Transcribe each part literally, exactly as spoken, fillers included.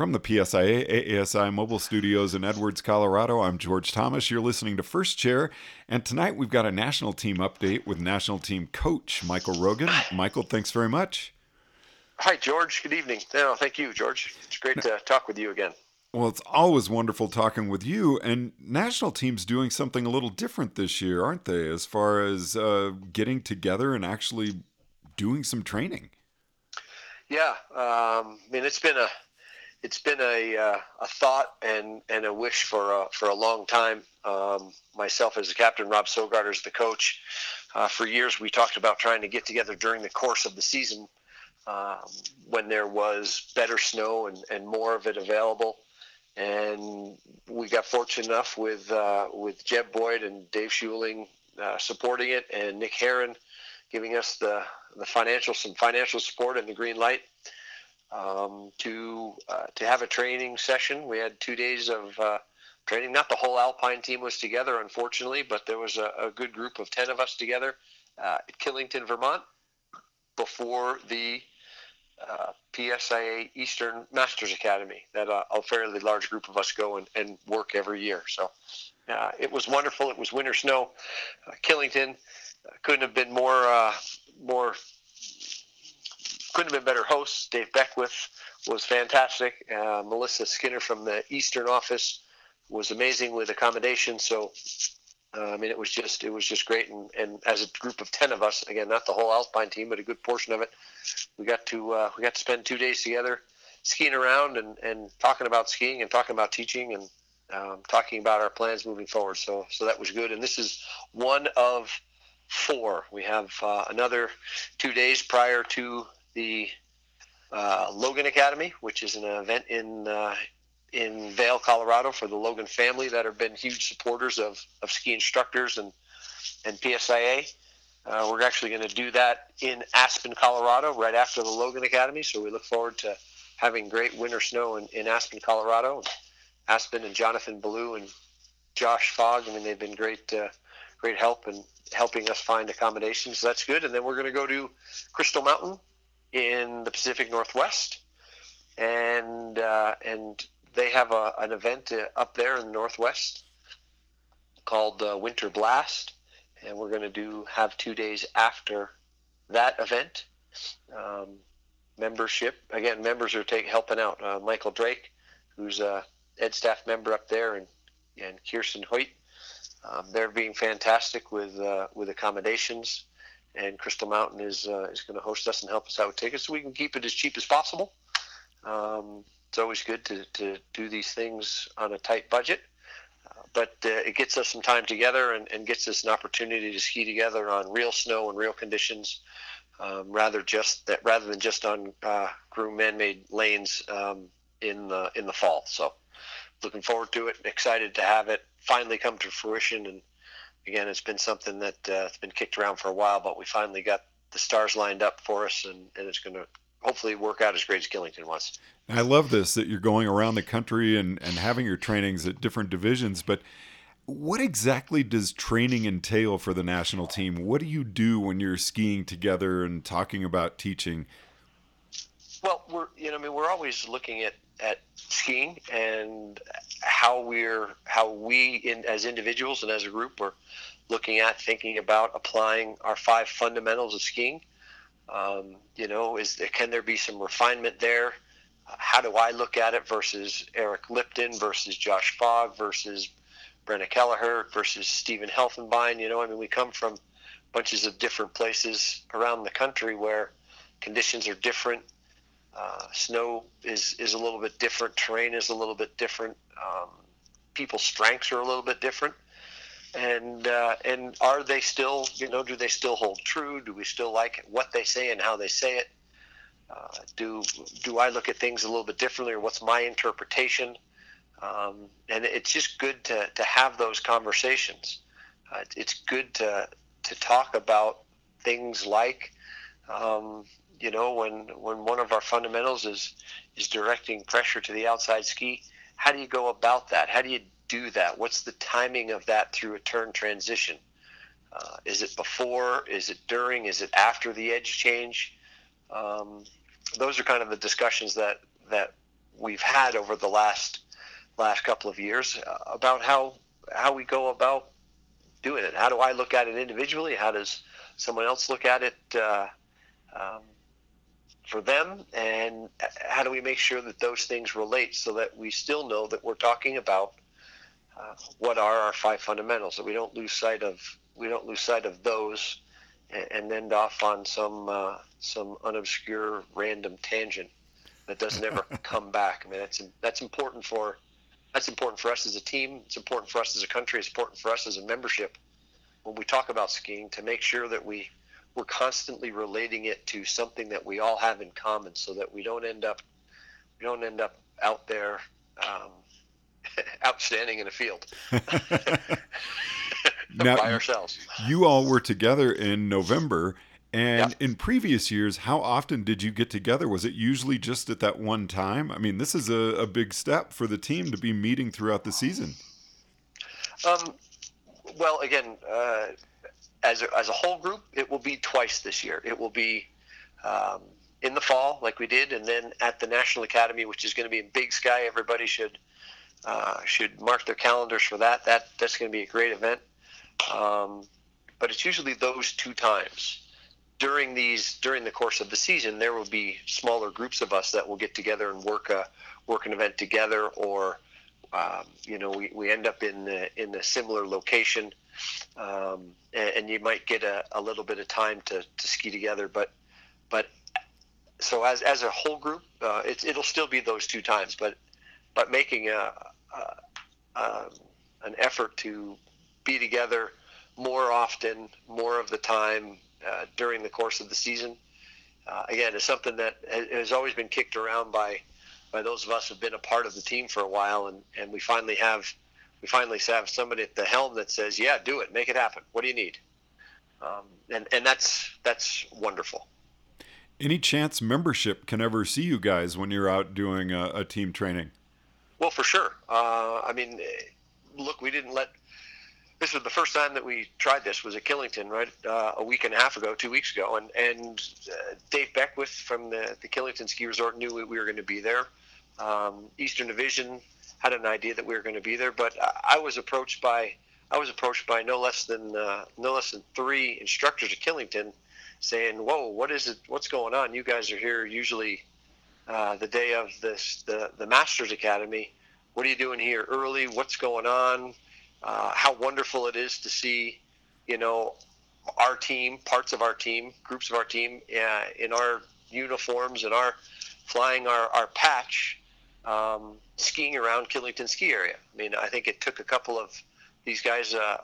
From the P S I A A A S I Mobile Studios in Edwards, Colorado, I'm George Thomas. You're listening to First Chair, and tonight we've got a national team update with national team coach Michael Rogan. Michael, thanks very much. Hi, George. Good evening. No, thank you, George. It's great to talk with you again. Well, it's always wonderful talking with you, and national team's doing something a little different this year, aren't they, as far as uh, getting together and actually doing some training? Yeah. Um, I mean, it's been a... It's been a uh, a thought and, and a wish for a, for a long time. Um, myself as the captain, Rob Sogard as the coach. Uh, for years, we talked about trying to get together during the course of the season uh, when there was better snow and, and more of it available. And we got fortunate enough with uh, with Jeb Boyd and Dave Schuling uh, supporting it, and Nick Heron giving us the the financial some financial support and the green light. Um, to uh, to have a training session. We had two days of uh, training. Not the whole Alpine team was together, unfortunately, but there was a, a good group of ten of us together uh, at Killington, Vermont, before the uh, P S I A Eastern Masters Academy that uh, a fairly large group of us go and, and work every year. So uh, it was wonderful. It was winter snow. Uh, Killington uh, couldn't have been more uh, more. Couldn't have been better hosts. Dave Beckwith was fantastic. Uh, Melissa Skinner from the Eastern office was amazing with accommodation. So, uh, I mean, it was just it was just great. And, and as a group of ten of us, again, not the whole Alpine team, but a good portion of it, we got to uh, we got to spend two days together skiing around and, and talking about skiing and talking about teaching and um, talking about our plans moving forward. So, so that was good. And this is one of four. We have uh, another two days prior to the uh, Logan Academy, which is an event in uh, in Vail, Colorado, for the Logan family that have been huge supporters of, of ski instructors and, and P S I A. Uh, we're actually going to do that in Aspen, Colorado, right after the Logan Academy, so we look forward to having great winter snow in, in Aspen, Colorado. Aspen and Jonathan Ballou and Josh Fogg, I mean, they've been great uh, great help in helping us find accommodations, so that's good. And then we're going to go to Crystal Mountain in the Pacific Northwest, and uh, and they have a, an event uh, up there in the Northwest called uh, Winter Blast, and we're going to do have two days after that event. Um, membership again, members are take, helping out. Uh, Michael Drake, who's a Ed staff member up there, and and Kirsten Hoyt, um, they're being fantastic with uh, with accommodations. And Crystal Mountain is uh, is going to host us and help us out with tickets, so we can keep it as cheap as possible. Um, it's always good to, to do these things on a tight budget, uh, but uh, it gets us some time together and, and gets us an opportunity to ski together on real snow and real conditions, um, rather just that rather than just on uh, groomed man-made lanes um, in the in the fall. So, looking forward to it. Excited to have it finally come to fruition. And again, it's been something that uh, it's been kicked around for a while, but we finally got the stars lined up for us, and, and it's going to hopefully work out as great as Killington was. And I love this, that you're going around the country and, and having your trainings at different divisions, but what exactly does training entail for the national team? What do you do when you're skiing together and talking about teaching? Well, we're you know, I mean, we're always looking at, at skiing and how we're how we in as individuals and as a group we're looking at thinking about applying our five fundamentals of skiing. Um, you know, is there, can there be some refinement there? Uh, how do I look at it versus Eric Lipton versus Josh Fogg versus Brenna Kelleher versus Stephen Helfenbein? You know, I mean, we come from bunches of different places around the country where conditions are different. Uh, snow is, is a little bit different. Terrain is a little bit different. Um, people's strengths are a little bit different. And, uh, and are they still, you know, do they still hold true? Do we still like what they say and how they say it? Uh, do, do I look at things a little bit differently, or what's my interpretation? Um, and it's just good to, to have those conversations. Uh, it's good to, to talk about things like, um, You know, when, when one of our fundamentals is is directing pressure to the outside ski, how do you go about that? How do you do that? What's the timing of that through a turn transition? Uh, is it before? Is it during? Is it after the edge change? Um, those are kind of the discussions that, that we've had over the last last couple of years about how how we go about doing it. How do I look at it individually? How does someone else look at it uh, um, for them? And how do we make sure that those things relate so that we still know that we're talking about uh, what are our five fundamentals? So we don't lose sight of we don't lose sight of those and end off on some uh, some unobscure random tangent that doesn't ever come back. I mean, that's that's important for that's important for us as a team. It's important for us as a country. It's important for us as a membership when we talk about skiing to make sure that we we're constantly relating it to something that we all have in common, so that we don't end up we don't end up out there um, outstanding in a field. Now, by ourselves. You all were together in November, and yeah. in previous years, how often did you get together? Was it usually just at that one time? I mean, this is a, a big step for the team to be meeting throughout the season. Um, well, again, uh, as, a, as a whole group, it will be twice this year. It will be um, in the fall, like we did, and then at the National Academy, which is going to be in Big Sky. Everybody should uh, should mark their calendars for that. That that's going to be a great event. Um, but it's usually those two times. During these, during the course of the season, there will be smaller groups of us that will get together and work a work an event together, or um, you know, we, we end up in the, in a similar location, um, and, and you might get a, a little bit of time to, to ski together. But but so as as a whole group, uh, it's it'll still be those two times. But but making a, a, a an effort to be together more often, more of the time uh, during the course of the season. Uh, again, it's something that has always been kicked around by by those of us who've been a part of the team for a while, and, and we finally have we finally have somebody at the helm that says, "Yeah, do it, make it happen. What do you need?" Um, and and that's that's wonderful. Any chance membership can ever see you guys when you're out doing a, a team training? Well, for sure. Uh, I mean, look, we didn't let. This was the first time that we tried this was at Killington, right? Uh, a week and a half ago, two weeks ago. And, and uh, Dave Beckwith from the, the Killington Ski Resort knew we were going to be there. Um, Eastern Division had an idea that we were going to be there, but I, I was approached by, I was approached by no less than, uh, no less than three instructors at Killington saying, "Whoa, what is it? What's going on? You guys are here usually uh, the day of this, the, the Masters Academy. What are you doing here early? What's going on? Uh, how wonderful it is to see, you know, our team, parts of our team, groups of our team uh, in our uniforms and our flying our, our patch, um, skiing around Killington ski area." I mean, I think it took a couple of these guys uh,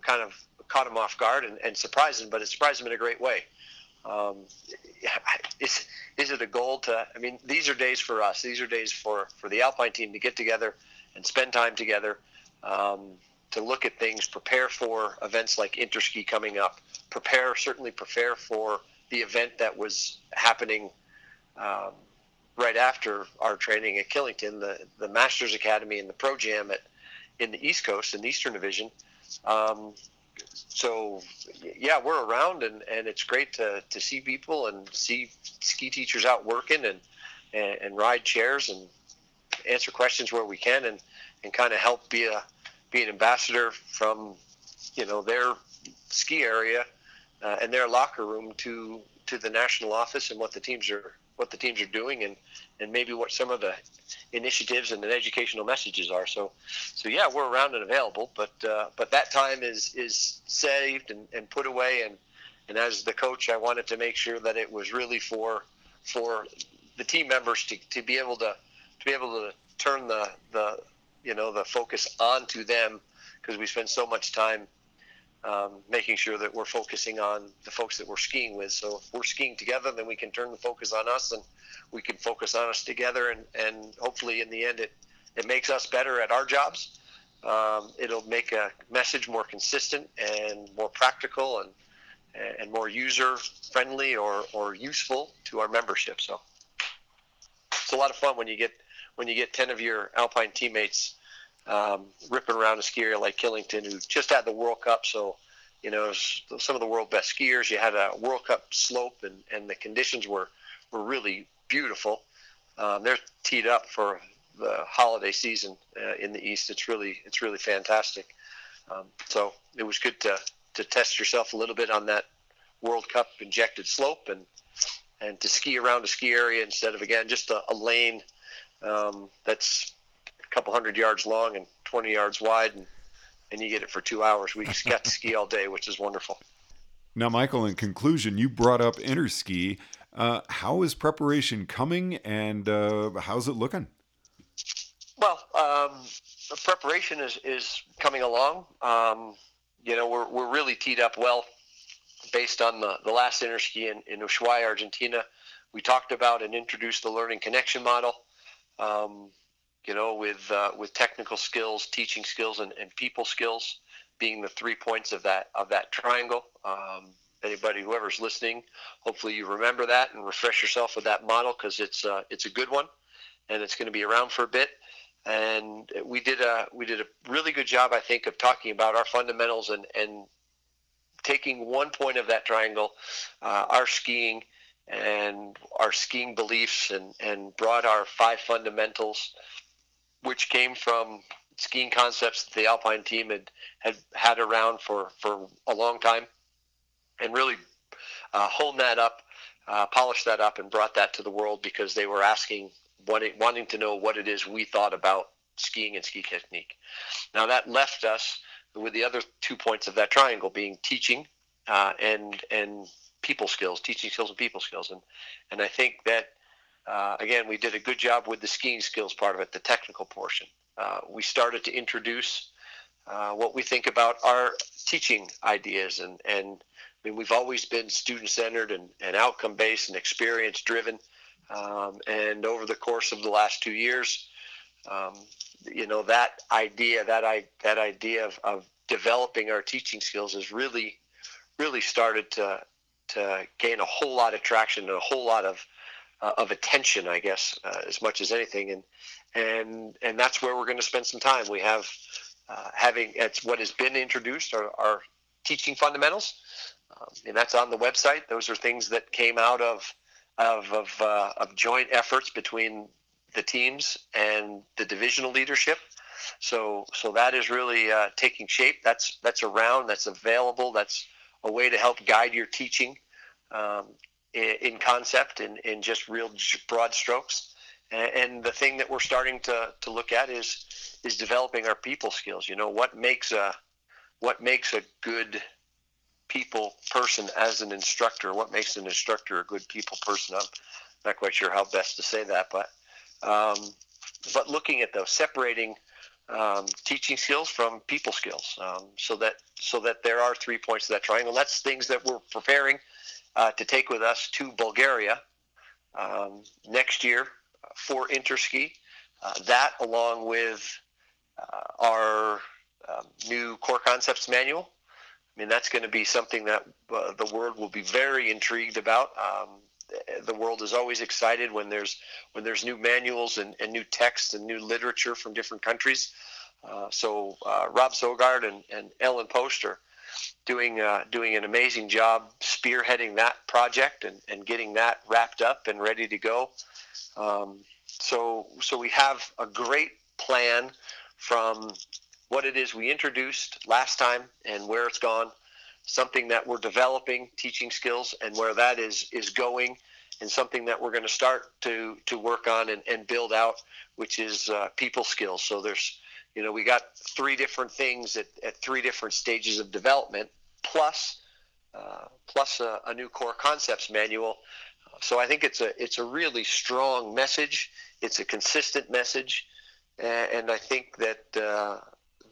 kind of caught them off guard and, and surprised them, but it surprised them in a great way. Um, is, is it a goal to, I mean, these are days for us. These are days for, for the Alpine team to get together and spend time together. Um, to look at things, prepare for events like Interski coming up, prepare, certainly prepare for the event that was happening um, right after our training at Killington, the, the Masters Academy and the Pro Jam at, in the East Coast, in the Eastern Division. Um, so, yeah, we're around, and, and it's great to, to see people and see ski teachers out working and, and, and ride chairs and answer questions where we can and, and kind of help be a, be an ambassador from, you know, their ski area uh, and their locker room to to the national office and what the teams are what the teams are doing and, and maybe what some of the initiatives and the educational messages are. So so yeah, we're around and available, but uh, but that time is is saved and, and put away, and and as the coach, I wanted to make sure that it was really for for the team members to, to be able to to be able to turn the the you know, the focus onto them, because we spend so much time um, making sure that we're focusing on the folks that we're skiing with. So if we're skiing together, then we can turn the focus on us, and we can focus on us together. And, and hopefully in the end, it, it makes us better at our jobs. Um, it'll make a message more consistent and more practical and and more user friendly or, or useful to our membership. So it's a lot of fun when you get, when you get ten of your Alpine teammates um, ripping around a ski area like Killington, who just had the World Cup. So, you know, some of the world best skiers, you had a World Cup slope, and, and the conditions were, were really beautiful. um, they're teed up for the holiday season uh, in the East. It's really, it's really fantastic. Um, so it was good to, to test yourself a little bit on that World Cup injected slope, and, and to ski around a ski area instead of, again, just a, a lane um, that's a couple hundred yards long and twenty yards wide, and, and you get it for two hours. We just got to ski all day, which is wonderful. Now, Michael, in conclusion, you brought up Interski. Uh, how is preparation coming, and uh, how's it looking? Well, um, the preparation is, is coming along. Um, you know, we're we're really teed up well based on the, the last Interski in, in Ushuaia, Argentina. We talked about and introduced the learning connection model, um, you know, with uh, with technical skills, teaching skills, and, and people skills being the three points of that of that triangle. Um, anybody, whoever's listening, hopefully you remember that and refresh yourself with that model, because it's uh, it's a good one, and it's going to be around for a bit. And we did a we did a really good job, I think, of talking about our fundamentals and, and taking one point of that triangle, uh, our skiing and our skiing beliefs, and, and brought our five fundamentals, which came from skiing concepts that the Alpine team had had, had around for, for a long time, and really uh, honed that up, uh, polished that up, and brought that to the world, because they were asking Wanting, wanting to know what it is we thought about skiing and ski technique. Now, that left us with the other two points of that triangle being teaching uh, and and people skills, teaching skills and people skills. And and I think that, uh, again, we did a good job with the skiing skills part of it, the technical portion. Uh, we started to introduce uh, what we think about our teaching ideas. And, and I mean, we've always been student-centered and, and outcome-based and experience-driven. Um, and over the course of the last two years, um, you know, that idea, that I, that idea of, of developing our teaching skills has really, really started to, to gain a whole lot of traction and a whole lot of, uh, of attention, I guess, uh, as much as anything. And, and, and that's where we're going to spend some time. We have, uh, having, it's what has been introduced are our teaching fundamentals. Um, and that's on the website. Those are things that came out of, of of, uh, of joint efforts between the teams and the divisional leadership. So so that is really uh, taking shape. That's that's around, that's available. That's a way to help guide your teaching um, in, in concept and in, in just real broad strokes. And, and the thing that we're starting to, to look at is is developing our people skills. You know, what makes a what makes a good people person as an instructor? What makes an instructor a good people person? I'm not quite sure how best to say that, but um, but looking at those, separating um, teaching skills from people skills, um, so that so that there are three points of that triangle. That's things that we're preparing uh, to take with us to Bulgaria um, next year for Interski. Uh, that, along with uh, our uh, new core concepts manual. I mean, that's going to be something that uh, the world will be very intrigued about. Um, the world is always excited when there's when there's new manuals and, and new texts and new literature from different countries. Uh, so uh, Rob Sogard and, and Ellen Post are doing uh, doing an amazing job spearheading that project and, and getting that wrapped up and ready to go. Um, so so we have a great plan from what it is we introduced last time and where it's gone, something that we're developing, teaching skills, and where that is is going, and something that we're going to start to to work on and, and build out, which is uh, people skills. So there's, you know, we got three different things at, at three different stages of development, plus uh, plus a, a new core concepts manual. So I think it's a it's a really strong message. It's a consistent message, and, and I think that. Uh,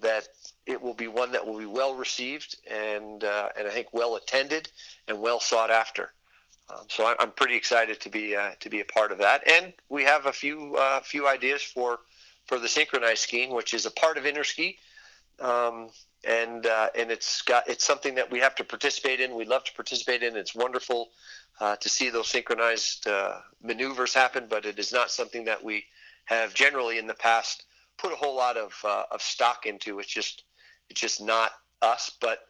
that it will be one that will be well received and uh, and I think well attended and well sought after. Um, so I'm pretty excited to be uh, to be a part of that. And we have a few uh, few ideas for for the synchronized skiing, which is a part of Interski, um, and uh, and it's got it's something that we have to participate in. We love to participate in. It's wonderful uh, to see those synchronized uh, maneuvers happen, but it is not something that we have generally in the past put a whole lot of uh, of stock into. It's just it's just not us, but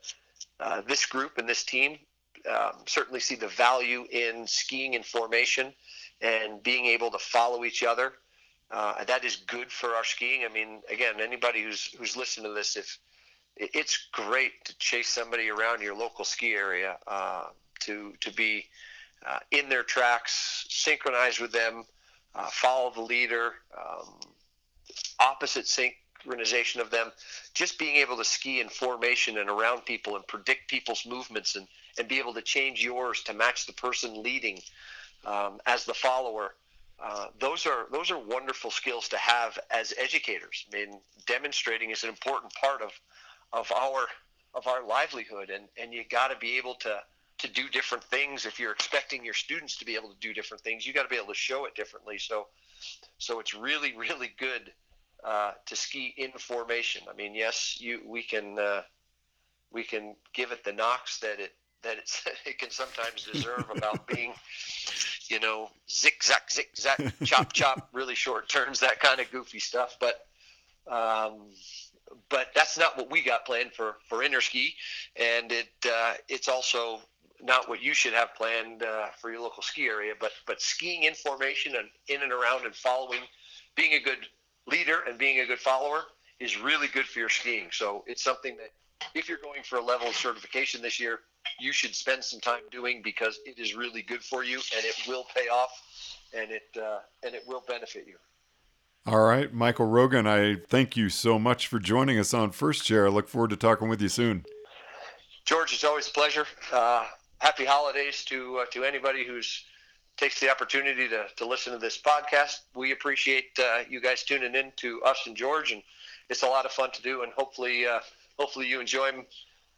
uh, this group and this team um, certainly see the value in skiing in formation and being able to follow each other. Uh, that is good for our skiing. I mean, again, anybody who's who's listening to this, if it's great to chase somebody around your local ski area, uh, to to be uh, in their tracks, synchronized with them, uh, follow the leader, um, opposite synchronization of them. Just being able to ski in formation and around people and predict people's movements and, and be able to change yours to match the person leading um, as the follower. Uh, those are those are wonderful skills to have as educators. I mean, demonstrating is an important part of of our of our livelihood, and, and you got to be able to to do different things. If you're expecting your students to be able to do different things, you got to be able to show it differently. So, so it's really really good uh, to ski in formation. I mean, yes, you we can uh, we can give it the knocks that it that it's, it can sometimes deserve about being, you know, zigzag, zigzag, chop, chop, really short turns, that kind of goofy stuff. But, um, but that's not what we got planned for, for Interski. And it, uh, it's also not what you should have planned, uh, for your local ski area, but, but skiing in formation and in and around and following, being a good leader and being a good follower is really good for your skiing. So it's something that if you're going for a level of certification this year, you should spend some time doing, because it is really good for you and it will pay off, and it uh, and it will benefit you. All right, Michael Rogan, I thank you so much for joining us on First Chair. I look forward to talking with you soon. George, it's always a pleasure. Uh, happy holidays to uh, to anybody who's takes the opportunity to, to listen to this podcast. We appreciate uh, you guys tuning in to us and George, and it's a lot of fun to do, and hopefully uh, hopefully you enjoy them.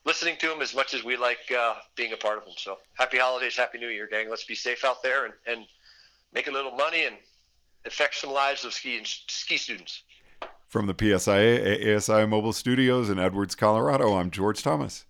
Listening to them as much as we like uh, being a part of them. So happy holidays, happy new year, gang. Let's be safe out there and, and make a little money and affect some lives of ski and ski students. From the P S I A, A A S I Mobile Studios in Edwards, Colorado, I'm George Thomas.